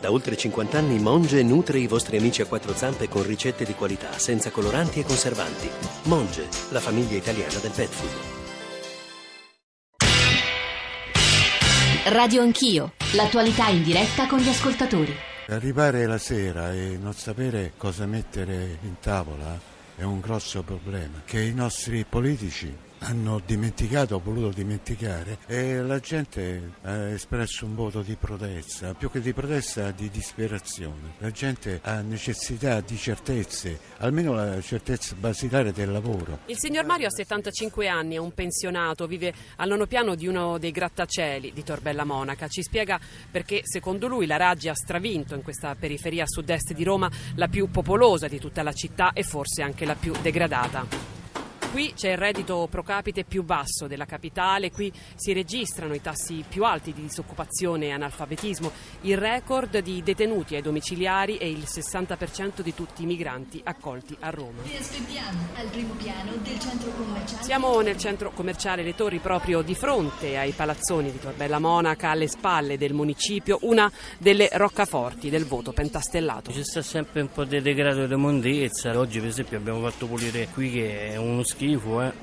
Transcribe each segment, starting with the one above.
Da oltre 50 anni Monge nutre i vostri amici a quattro zampe con ricette di qualità, senza coloranti e conservanti. Monge, la famiglia italiana del pet food. Radio Anch'io, l'attualità in diretta con gli ascoltatori. Arrivare la sera e non sapere cosa mettere in tavola è un grosso problema che i nostri politici hanno dimenticato, o voluto dimenticare, e la gente ha espresso un voto di protesta, più che di protesta, di disperazione. La gente ha necessità di certezze, almeno la certezza basilare del lavoro. Il signor Mario ha 75 anni, è un pensionato, vive al nono piano di uno dei grattacieli di Tor Bella Monaca. Ci spiega perché, secondo lui, la Raggi ha stravinto in questa periferia a sud-est di Roma, la più popolosa di tutta la città e forse anche la più degradata. Qui c'è il reddito pro capite più basso della capitale, qui si registrano i tassi più alti di disoccupazione e analfabetismo, il record di detenuti ai domiciliari e il 60% di tutti i migranti accolti a Roma. Vi aspettiamo al primo piano del centro commerciale. Siamo nel centro commerciale Le Torri, proprio di fronte ai palazzoni di Tor Bella Monaca, alle spalle del municipio, una delle roccaforti del voto pentastellato. Ci sta sempre un po' di degrado e di mondezza. Oggi per esempio abbiamo fatto pulire qui, che è uno schifo,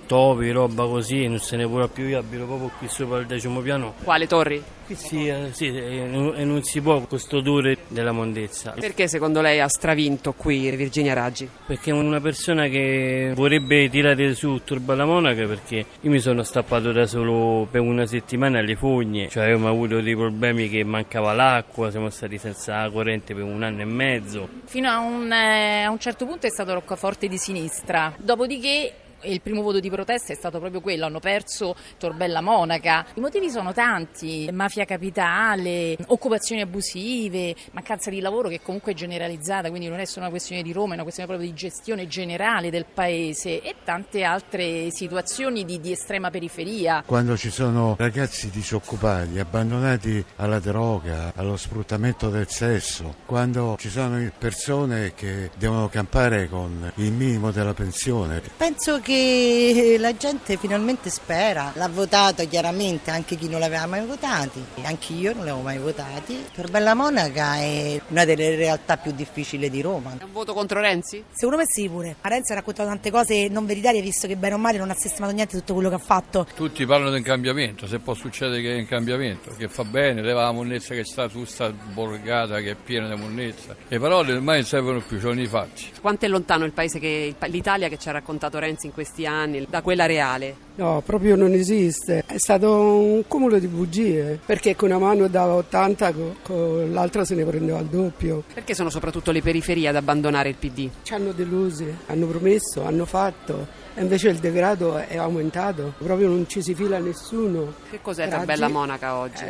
topi, roba così, non se ne vuole più. Io abito proprio qui sopra il 10° piano. Quale Torri? Qui sì, e non si può questo odore della mondezza. Perché secondo lei ha stravinto qui Virginia Raggi? Perché una persona che vorrebbe tirare su Tor Bella Monaca, perché io mi sono stappato da solo per una settimana alle fogne, cioè abbiamo avuto dei problemi che mancava l'acqua, siamo stati senza corrente per 1 anno e mezzo. Fino a un certo punto è stato roccaforte di sinistra, dopodiché il primo voto di protesta è stato proprio quello, hanno perso Tor Bella Monaca. I motivi sono tanti: mafia capitale, occupazioni abusive, mancanza di lavoro che comunque è generalizzata, quindi non è solo una questione di Roma, è una questione proprio di gestione generale del paese, e tante altre situazioni di estrema periferia. Quando ci sono ragazzi disoccupati, abbandonati alla droga, allo sfruttamento del sesso, quando ci sono persone che devono campare con il minimo della pensione. Penso che la gente finalmente spera, l'ha votato chiaramente anche chi non l'aveva mai votati, anche io non l'avevo mai votati. Tor Bella Monaca è una delle realtà più difficili di Roma. È un voto contro Renzi? Secondo me sì pure, a Renzi ha raccontato tante cose non veritarie, visto che bene o male non ha sistemato niente tutto quello che ha fatto. Tutti parlano di un cambiamento, se può succedere che è un cambiamento, che fa bene, leva la monnezza che sta su sta borgata che è piena di monnezza. Le parole ormai non servono più, sono i fatti. Quanto è lontano il paese, che l'Italia che ci ha raccontato Renzi in questi anni, da quella reale? No, proprio non esiste, è stato un cumulo di bugie, perché con una mano dava 80, con l'altra se ne prendeva il doppio. Perché sono soprattutto le periferie ad abbandonare il PD? Ci hanno delusi, hanno promesso, hanno fatto, e invece il degrado è aumentato, proprio non ci si fila nessuno. Che cos'è Tor Bella Monaca oggi?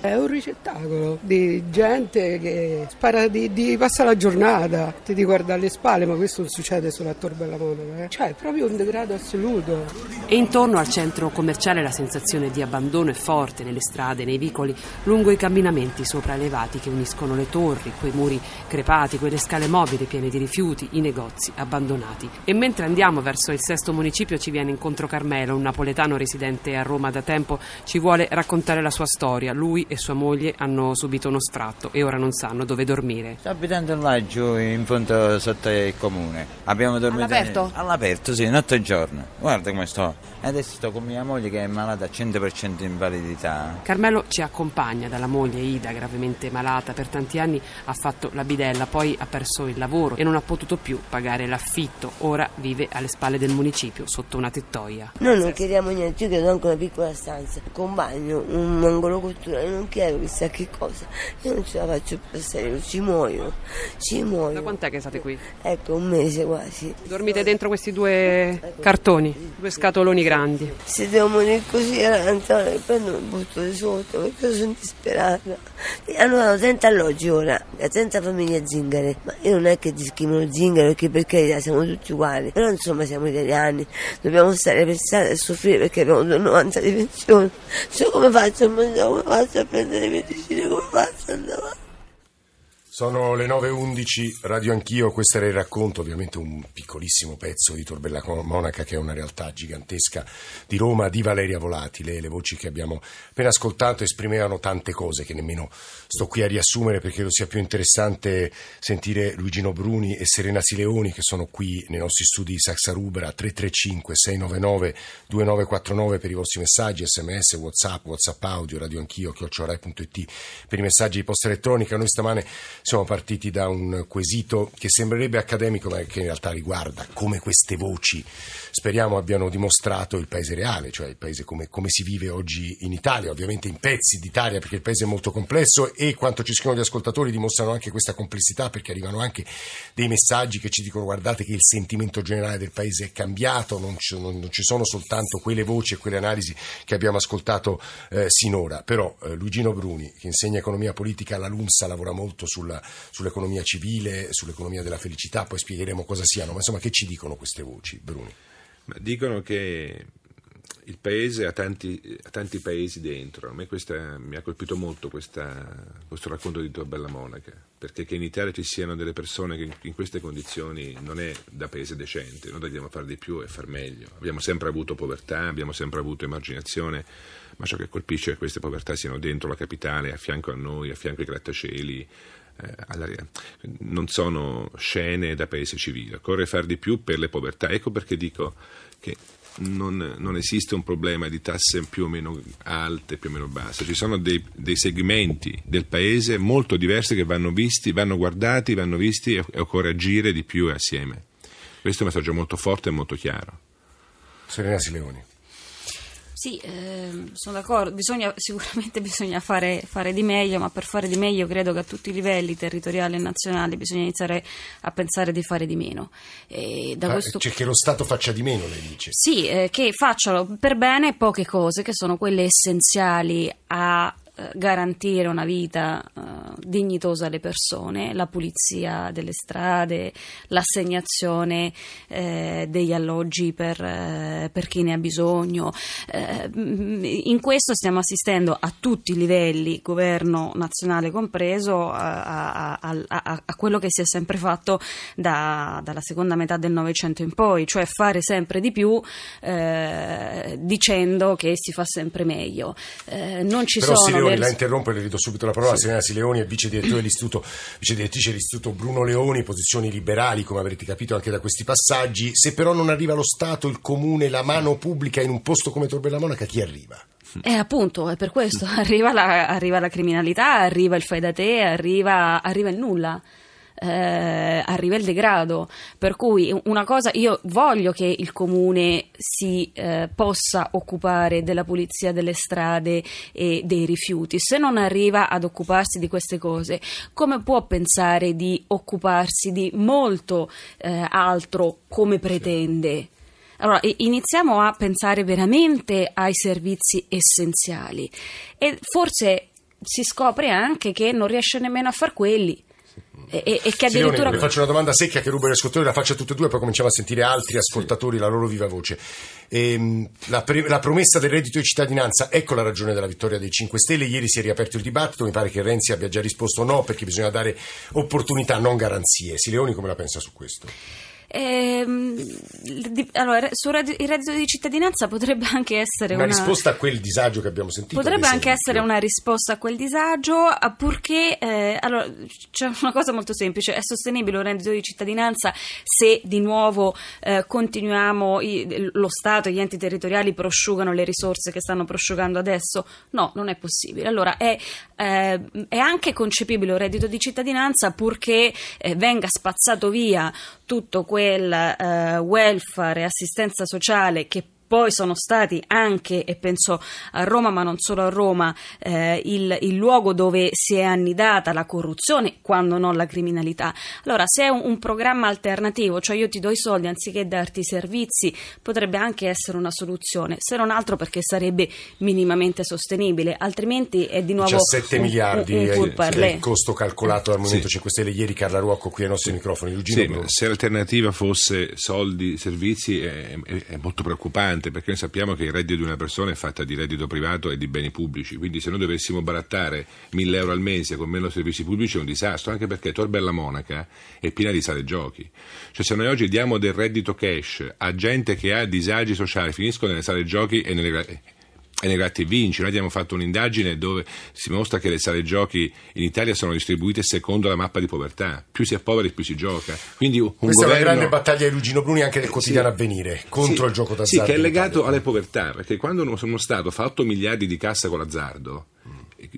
È un ricettacolo di gente che spara di passa la giornata, ti guarda alle spalle, ma questo non succede solo a Tor Bella Monaca, eh? Cioè è proprio un degrado assoluto. E intorno al centro commerciale la sensazione di abbandono è forte, nelle strade, nei vicoli, lungo i camminamenti sopraelevati che uniscono le torri, quei muri crepati, quelle scale mobili piene di rifiuti, i negozi abbandonati. E mentre andiamo verso il 6° municipio ci viene incontro Carmelo, un napoletano residente a Roma da tempo, ci vuole raccontare la sua storia. Lui e sua moglie hanno subito uno sfratto e ora non sanno dove dormire. Sto abitando là giù in fondo sotto il comune. Abbiamo dormito all'aperto? All'aperto, sì, notte e giorno. Guarda come sto. Adesso sto con mia moglie che è malata a 100% invalidità. Carmelo ci accompagna dalla moglie Ida, gravemente malata. Per tanti anni ha fatto la bidella, poi ha perso il lavoro e non ha potuto più pagare l'affitto. Ora vive alle spalle del municipio, sotto una tettoia. Noi non chiediamo niente, io chiedo anche una piccola stanza, con bagno, un angolo cottura. Non chiedo chissà che cosa, io non ce la faccio più, serio, ci muoio. Da quant'è che state qui? Ecco, 1 mese quasi. Dormite dentro questi 2 cartoni, 2 scatoloni grandi? Se devo morire così, prendo e butto di sotto, perché sono disperata. Mi hanno dato 30 alloggi ora, la 30 famiglia zingare, ma io non è che discrimino zingare, perché per carità siamo tutti uguali, però insomma siamo italiani, dobbiamo stare per strada e soffrire perché abbiamo 90 di pensione. Come faccio a mangiare, come faccio a prendere medicine, come faccio ad andare? Sono le 9:11, Radio Anch'io, questo era il racconto, ovviamente un piccolissimo pezzo di Tor Bella Monaca, che è una realtà gigantesca di Roma, di Valeria Volati. Le voci che abbiamo appena ascoltato esprimevano tante cose che nemmeno sto qui a riassumere, perché credo sia più interessante sentire Luigino Bruni e Serena Sileoni, che sono qui nei nostri studi di Saxa Rubra. 335-699-2949 per i vostri messaggi, sms, whatsapp audio, radioanchio@rai.it per i messaggi di posta elettronica. Noi stamane siamo partiti da un quesito che sembrerebbe accademico, ma che in realtà riguarda come queste voci, speriamo, abbiano dimostrato il paese reale, cioè il paese come si vive oggi in Italia, ovviamente in pezzi d'Italia, perché il paese è molto complesso, e quanto ci scrivono gli ascoltatori dimostrano anche questa complessità, perché arrivano anche dei messaggi che ci dicono: guardate che il sentimento generale del paese è cambiato, non ci sono soltanto quelle voci e quelle analisi che abbiamo ascoltato sinora. Però Luigino Bruni, che insegna economia politica alla LUNSA, lavora molto sull'economia civile, sull'economia della felicità, poi spiegheremo cosa siano, ma insomma, che ci dicono queste voci, Bruni? Ma dicono che il paese ha tanti paesi dentro. A me mi ha colpito molto questo racconto di Tor Bella Monaca, perché che in Italia ci siano delle persone che in queste condizioni non è da paese decente. Noi dobbiamo fare di più e far meglio. Abbiamo sempre avuto povertà, abbiamo sempre avuto emarginazione, ma ciò che colpisce è che queste povertà siano dentro la capitale, a fianco a noi, a fianco ai grattacieli. Non sono scene da paese civile. Occorre far di più per le povertà. Ecco perché dico che non esiste un problema di tasse più o meno alte, più o meno basse. Ci sono dei segmenti del paese molto diversi che vanno visti, vanno guardati, vanno visti, e occorre agire di più e assieme. Questo è un messaggio molto forte e molto chiaro. Serena Sileoni. Sì, sono d'accordo, bisogna fare di meglio, ma per fare di meglio credo che a tutti i livelli, territoriali e nazionali, bisogna iniziare a pensare di fare di meno. Che lo Stato faccia di meno, lei dice? Sì, che facciano per bene poche cose, che sono quelle essenziali a garantire una vita dignitosa alle persone: la pulizia delle strade, l'assegnazione degli alloggi per chi ne ha bisogno. In questo stiamo assistendo a tutti i livelli, governo nazionale compreso, a quello che si è sempre fatto dalla seconda metà del Novecento in poi, cioè fare sempre di più dicendo che si fa sempre meglio. Non ci sono. La interrompo e le rido subito la parola. Sì. Serena Sileoni è vicedirettrice dell'Istituto Bruno Leoni, posizioni liberali, come avrete capito anche da questi passaggi. Se però non arriva lo Stato, il Comune, la mano pubblica in un posto come Tor Bella Monaca, chi arriva? Appunto, è per questo. Arriva la criminalità, arriva il fai da te, arriva il nulla. Arriva il degrado, per cui una cosa, io voglio che il comune si possa occupare della pulizia delle strade e dei rifiuti. Se non arriva ad occuparsi di queste cose, come può pensare di occuparsi di molto altro, come pretende? Allora, iniziamo a pensare veramente ai servizi essenziali, e forse si scopre anche che non riesce nemmeno a far quelli. E che addirittura... Signori, faccio una domanda secca che rubo gli ascoltatori, la faccio a tutte e due, poi cominciamo a sentire altri ascoltatori, la loro viva voce. La promessa del reddito di cittadinanza, ecco la ragione della vittoria dei 5 Stelle. Ieri si è riaperto il dibattito, mi pare che Renzi abbia già risposto no, perché bisogna dare opportunità, non garanzie. Sileoni, come la pensa su questo? Allora, il reddito di cittadinanza potrebbe anche essere una risposta a quel disagio che abbiamo sentito. Potrebbe anche essere una risposta a quel disagio, purché allora, c'è una cosa molto semplice: è sostenibile un reddito di cittadinanza se di nuovo continuiamo, lo Stato e gli enti territoriali prosciugano le risorse che stanno prosciugando adesso? No, non è possibile. Allora è anche concepibile un reddito di cittadinanza purché venga spazzato via tutto quel welfare e assistenza sociale che poi sono stati anche, e penso a Roma ma non solo a Roma, il luogo dove si è annidata la corruzione, quando non la criminalità. Allora, se è un programma alternativo, cioè io ti do i soldi anziché darti i servizi, potrebbe anche essere una soluzione, se non altro perché sarebbe minimamente sostenibile, altrimenti è di nuovo 17 miliardi è il costo calcolato dal Movimento 5 Stelle. Ieri Carla Ruocco qui ai nostri microfoni. Luigino, se l'alternativa fosse soldi, servizi, è molto preoccupante. importante, perché noi sappiamo che il reddito di una persona è fatto di reddito privato e di beni pubblici, quindi se noi dovessimo barattare 1.000 euro al mese con meno servizi pubblici è un disastro, anche perché Tor Bella Monaca è piena di sale giochi, cioè se noi oggi diamo del reddito cash a gente che ha disagi sociali finiscono nelle sale giochi e nei gratti e vinci. Noi abbiamo fatto un'indagine dove si mostra che le sale giochi in Italia sono distribuite secondo la mappa di povertà, più si è poveri più si gioca. Quindi questa è una grande battaglia di Luigino Bruni anche del quotidiano Avvenire contro il gioco d'azzardo, che è legato alle povertà, perché quando uno Stato fa 8 miliardi di cassa con l'azzardo,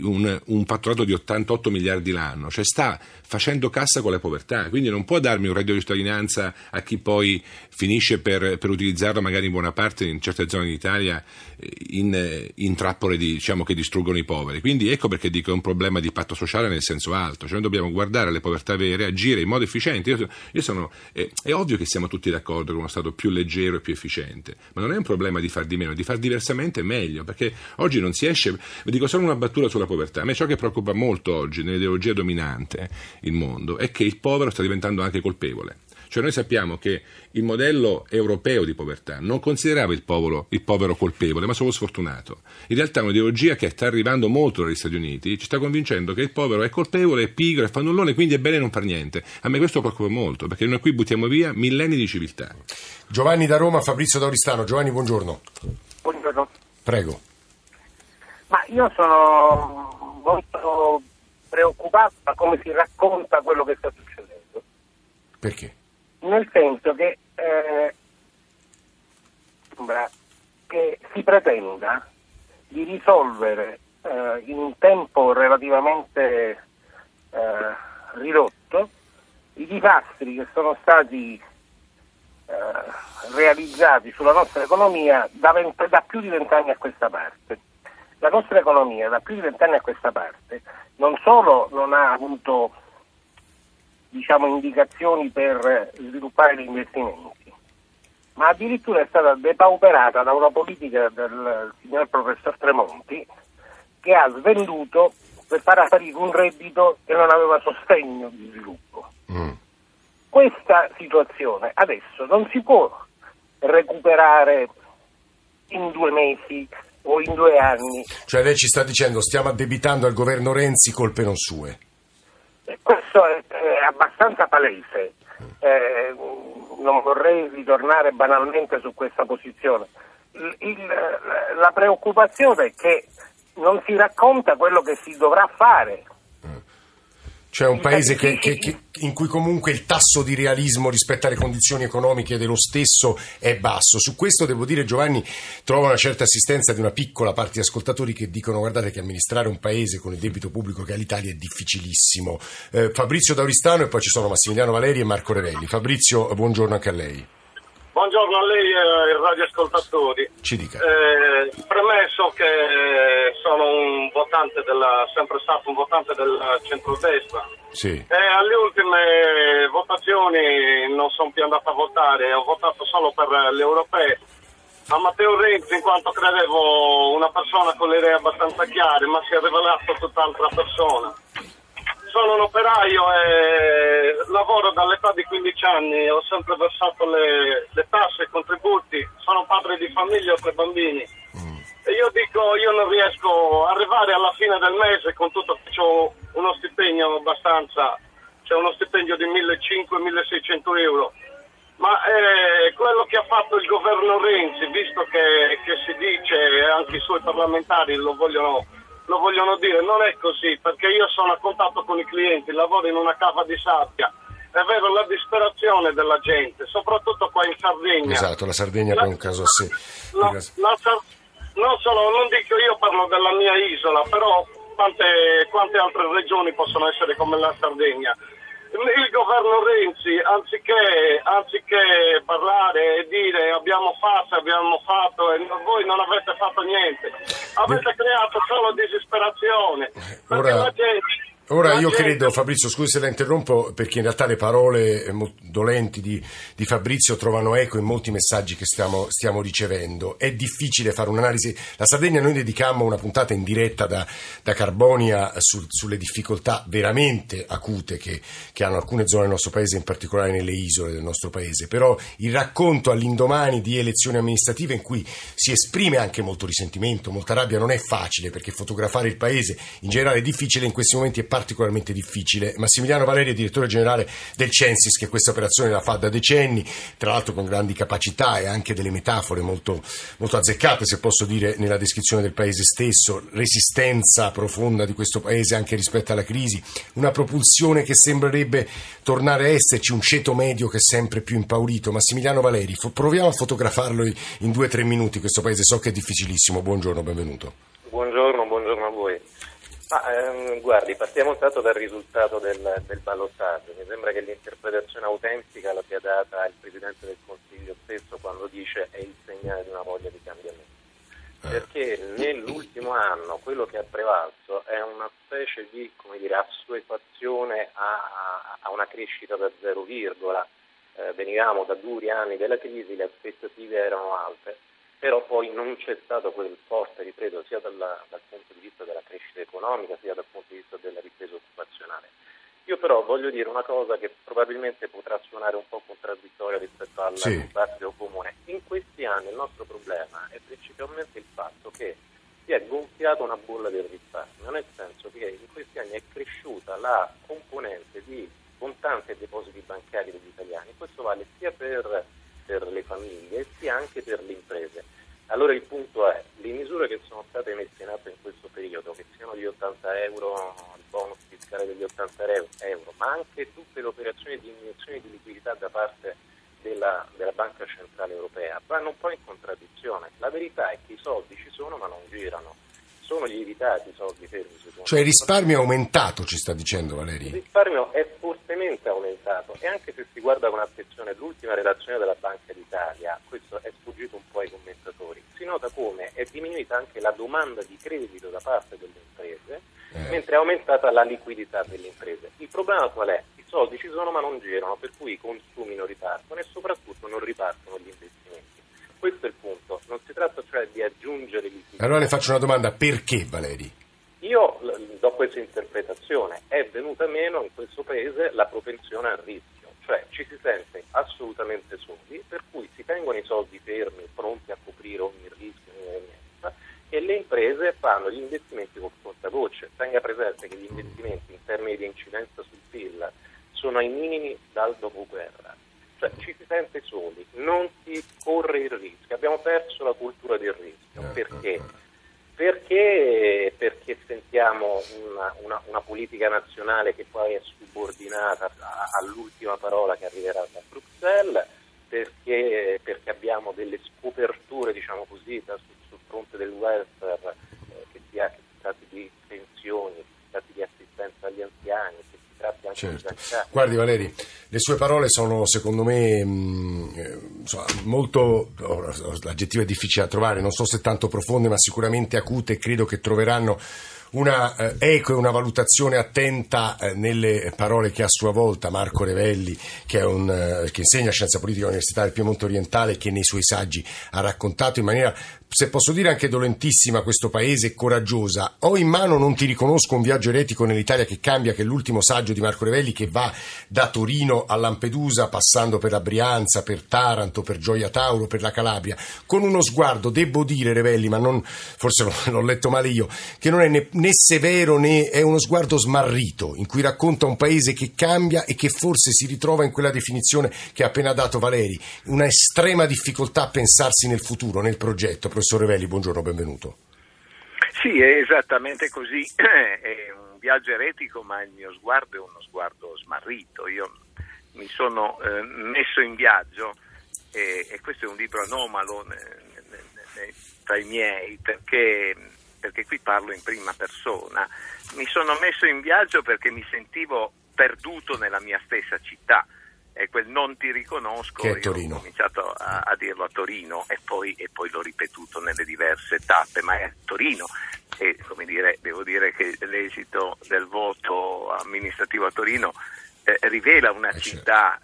un fatturato di 88 miliardi l'anno, cioè sta facendo cassa con la povertà, quindi non può darmi un reddito di cittadinanza a chi poi finisce per utilizzarlo magari in buona parte in certe zone d'Italia in trappole che distruggono i poveri. Quindi ecco perché dico è un problema di patto sociale nel senso alto, cioè noi dobbiamo guardare alle povertà vere, agire in modo efficiente. È ovvio che siamo tutti d'accordo con uno Stato più leggero e più efficiente, ma non è un problema di far di meno, di far diversamente meglio, perché oggi non si esce. Vi dico solo una battuta sulla povertà. A me ciò che preoccupa molto oggi nell'ideologia dominante il mondo è che il povero sta diventando anche colpevole. Cioè noi sappiamo che il modello europeo di povertà non considerava il povero colpevole, ma solo sfortunato. In realtà un'ideologia che sta arrivando molto dagli Stati Uniti ci sta convincendo che il povero è colpevole, è pigro, è fannullone, quindi è bene non far niente. A me questo preoccupa molto, perché noi qui buttiamo via millenni di civiltà. Giovanni da Roma, Fabrizio da Oristano. Giovanni, buongiorno. Buongiorno. Prego. Ma io sono molto preoccupato da come si racconta quello che sta succedendo. Perché? Nel senso che sembra che si pretenda di risolvere in un tempo relativamente ridotto i disastri che sono stati realizzati sulla nostra economia da più di 20 anni a questa parte. La nostra economia da più di 20 anni a questa parte non solo non ha avuto indicazioni per sviluppare gli investimenti, ma addirittura è stata depauperata da una politica del signor professor Tremonti, che ha svenduto per far apparire un reddito che non aveva sostegno di sviluppo. Questa situazione adesso non si può recuperare in 2 mesi o in 2 anni. Cioè lei ci sta dicendo stiamo addebitando al governo Renzi colpe non sue. Questo è abbastanza palese, non vorrei ritornare banalmente su questa posizione. La preoccupazione è che non si racconta quello che si dovrà fare. Cioè un paese che in cui comunque il tasso di realismo rispetto alle condizioni economiche dello stesso è basso. Su questo devo dire, Giovanni, trovo una certa assistenza di una piccola parte di ascoltatori che dicono guardate che amministrare un paese con il debito pubblico che ha l'Italia è difficilissimo. Fabrizio D'Auristano e poi ci sono Massimiliano Valerii e Marco Revelli. Fabrizio, buongiorno anche a lei. Buongiorno a lei e ai radioascoltatori. Ci dica. Premesso che sono sempre stato un votante della centrodestra. Sì. E alle ultime votazioni non sono più andato a votare, ho votato solo per le europee. A Matteo Renzi, in quanto credevo una persona con le idee abbastanza chiare, ma si è rivelato tutt'altra persona. Sono un operaio e lavoro dall'età di 15 anni, ho sempre versato le tasse, i contributi, sono padre di famiglia, ho 3 bambini. E io dico, io non riesco a arrivare alla fine del mese con tutto, ho uno stipendio uno stipendio di 1.500-1.600 euro. Ma quello che ha fatto il governo Renzi, visto che si dice e anche i suoi parlamentari lo vogliono dire, non è così, perché io sono a contatto con i clienti, lavoro in una cava di sabbia, è vero la disperazione della gente, soprattutto qua in Sardegna. Esatto, la Sardegna è un caso a sé. Non dico io, parlo della mia isola, però quante altre regioni possono essere come la Sardegna. Il governo Renzi, anziché parlare e dire abbiamo fatto e voi non avete fatto niente, avete creato solo disperazione. Perché la gente Ora io credo, Fabrizio, scusi se la interrompo, perché in realtà le parole dolenti di Fabrizio trovano eco in molti messaggi che stiamo ricevendo. È difficile fare un'analisi. La Sardegna, noi dedicammo una puntata in diretta da Carbonia sulle difficoltà veramente acute che hanno alcune zone del nostro paese, in particolare nelle isole del nostro paese. Però il racconto all'indomani di elezioni amministrative, in cui si esprime anche molto risentimento, molta rabbia, non è facile, perché fotografare il paese in generale è difficile, in questi momenti è particolarmente difficile. Massimiliano Valerii è direttore generale del Censis, che questa operazione la fa da decenni, tra l'altro con grandi capacità e anche delle metafore molto, molto azzeccate, se posso dire, nella descrizione del paese stesso. Resistenza profonda di questo paese anche rispetto alla crisi, una propulsione che sembrerebbe tornare a esserci, un ceto medio che è sempre più impaurito. Massimiliano Valerii, proviamo a fotografarlo in 2 o 3 minuti questo paese, so che è difficilissimo. Buongiorno, benvenuto. Buongiorno a voi. Guardi, partiamo tanto dal risultato del ballottaggio. Mi sembra che l'interpretazione autentica l'abbia data il Presidente del Consiglio stesso, quando dice è il segnale di una voglia di cambiamento, perché nell'ultimo anno quello che ha prevalso è una specie di, come dire, assuefazione a una crescita da zero virgola. Venivamo da duri anni della crisi, le aspettative erano alte, però poi non c'è stato quel forte, ripeto, sia dal punto di vista della crescita economica, sia dal punto di vista della ripresa occupazionale. Io però voglio dire una cosa che probabilmente potrà suonare un po' contraddittoria rispetto al dibattito comune. In questi anni il nostro problema è principalmente il fatto che si è gonfiata una bolla del risparmio, nel senso che in questi anni è cresciuta la componente di contanti e depositi bancari degli italiani. Questo vale sia per le famiglie sia anche per le imprese. Allora il punto è, le misure che sono state messe in atto in questo periodo, che siano gli 80 euro, il bonus fiscale degli 80 euro, ma anche tutte le operazioni di iniezione di liquidità da parte della Banca Centrale Europea, vanno un po' in contraddizione. La verità è che i soldi ci sono ma non girano, sono lievitati i soldi fermi. Cioè il risparmio è aumentato, ci sta dicendo Valerii? Il risparmio è fortemente aumentato, e anche se si guarda con attenzione l'ultima relazione della Banca d'Italia, questo è sfuggito un po' ai commentatori, si nota come è diminuita anche la domanda di credito da parte delle imprese, mentre è aumentata la liquidità delle imprese. Il problema qual è? I soldi ci sono ma non girano, per cui i consumi non ripartono e soprattutto non ripartono gli investimenti. Questo è il punto, non si tratta cioè di aggiungere liquidità. Allora le faccio una domanda, perché Valerii? Io do questa interpretazione, è venuta meno in questo paese la propensione al rischio, cioè ci si sente assolutamente soli, per cui si tengono i soldi fermi, pronti a coprire ogni rischio, e le imprese fanno gli investimenti col contagocce. Tenga presente che gli investimenti in termini di incidenza sul PIL sono ai minimi dal dopoguerra, cioè ci si sente soli, non si corre il rischio, abbiamo perso la cultura del rischio. Perché? Perché sentiamo una politica nazionale che poi è subordinata all'ultima parola che arriverà da Bruxelles, perché abbiamo delle scoperture, diciamo così, sul fronte del welfare, che sia che si tratti di pensioni, che si tratti di assistenza agli anziani, che si tratti anche di sanità. Guardi Valerii, le sue parole sono, secondo me, molto, l'aggettivo è difficile da trovare, non so se tanto profonde, ma sicuramente acute, e credo che troveranno una eco e una valutazione attenta nelle parole che a sua volta Marco Revelli, che insegna scienza politica all'Università del Piemonte Orientale, che nei suoi saggi ha raccontato in maniera, se posso dire, anche dolentissima questo paese, coraggiosa. Ho in mano Non ti riconosco, un viaggio eretico nell'Italia che cambia, che è l'ultimo saggio di Marco Revelli, che va da Torino a Lampedusa, passando per la Brianza, per Taranto, per Gioia Tauro, per la Calabria, con uno sguardo, devo dire Revelli, ma non, forse l'ho letto male io, che non è né severo né è uno sguardo smarrito, in cui racconta un paese che cambia e che forse si ritrova in quella definizione che ha appena dato Valerii, una estrema difficoltà a pensarsi nel futuro, nel progetto. Professor Revelli, buongiorno, benvenuto. Sì, è esattamente così, è un viaggio eretico, ma il mio sguardo è uno sguardo smarrito. Io mi sono messo in viaggio, e questo è un libro anomalo tra i miei, perché qui parlo in prima persona. Mi sono messo in viaggio perché mi sentivo perduto nella mia stessa città, e quel non ti riconosco che è Torino. Io ho cominciato a dirlo a Torino, e poi l'ho ripetuto nelle diverse tappe, ma è a Torino e devo dire che l'esito del voto amministrativo a Torino rivela una città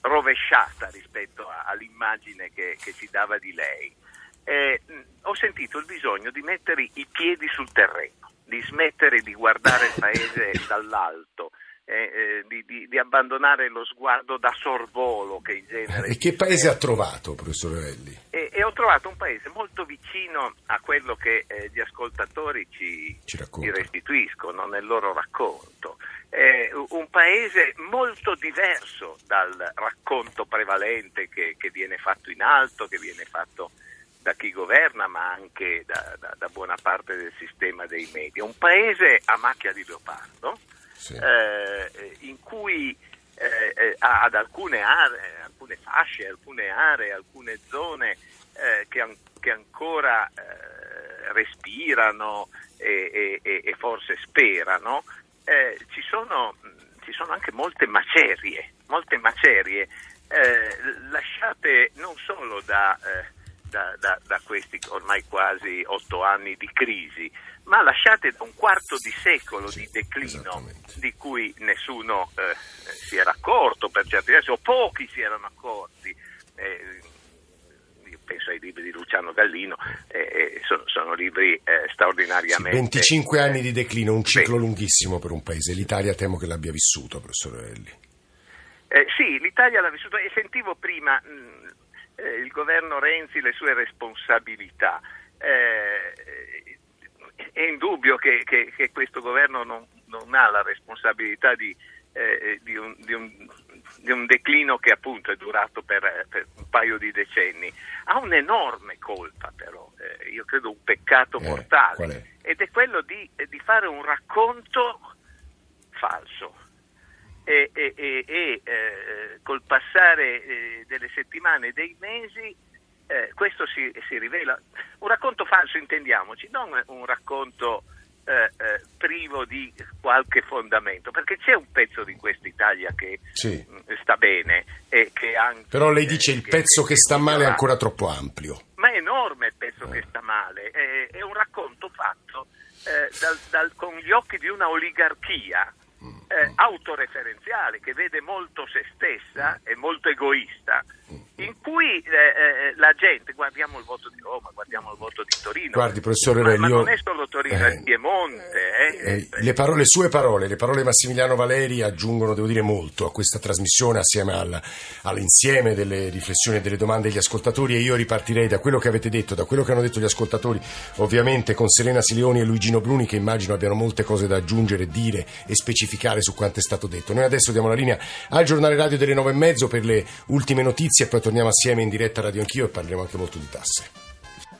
rovesciata rispetto all'immagine che ci dava di lei. Ho sentito il bisogno di mettere i piedi sul terreno, di smettere di guardare il paese dall'alto, di abbandonare lo sguardo da sorvolo che in genere... E che paese ha trovato, professor Revelli? E ho trovato un paese molto vicino a quello che gli ascoltatori ci restituiscono nel loro racconto. Un paese molto diverso dal racconto prevalente che viene fatto in alto, che viene fatto da chi governa, ma anche da buona parte del sistema dei media. Un paese a macchia di leopardo, sì, in cui ad alcune aree, alcune fasce, alcune aree, alcune zone che ancora respirano e forse sperano, ci sono anche molte macerie lasciate non solo da questi ormai quasi 8 anni di crisi, ma lasciate da un quarto di secolo di declino di cui nessuno si era accorto, per certi versi, o pochi si erano accorti. Io penso ai libri di Luciano Gallino, sono libri straordinariamente... 25 anni di declino, un ciclo lunghissimo per un paese. L'Italia temo che l'abbia vissuto, professor Revelli. Sì, l'Italia l'ha vissuto, e sentivo prima... il governo Renzi, le sue responsabilità. È indubbio che questo governo non ha la responsabilità di un declino che appunto è durato per un paio di decenni. Ha un'enorme colpa però, io credo un peccato mortale, qual è? Ed è quello di fare un racconto falso. E col passare delle settimane, dei mesi, questo si rivela. Un racconto falso, intendiamoci, non un racconto privo di qualche fondamento, perché c'è un pezzo di quest'Italia che sta bene e che anche... Però lei dice il pezzo che sta male è ancora troppo ampio. Ma è enorme il pezzo che sta male, è un racconto fatto con gli occhi di una oligarchia autoreferenziale, che vede molto se stessa e molto egoista, in cui la gente, guardiamo il voto di Roma, guardiamo il voto di Torino. Guardi, professore Revelli, ma non è solo Torino, è il Piemonte. Le parole di Massimiliano Valerii aggiungono, devo dire, molto a questa trasmissione, assieme all'insieme delle riflessioni e delle domande degli ascoltatori, e io ripartirei da quello che avete detto, da quello che hanno detto gli ascoltatori, ovviamente con Serena Sileoni e Luigino Bruni, che immagino abbiano molte cose da aggiungere, dire e specificare su quanto è stato detto. Noi adesso diamo la linea al giornale radio delle 9:30 per le ultime notizie, e poi torniamo assieme in diretta a Radio Anch'io e parleremo anche molto di tasse.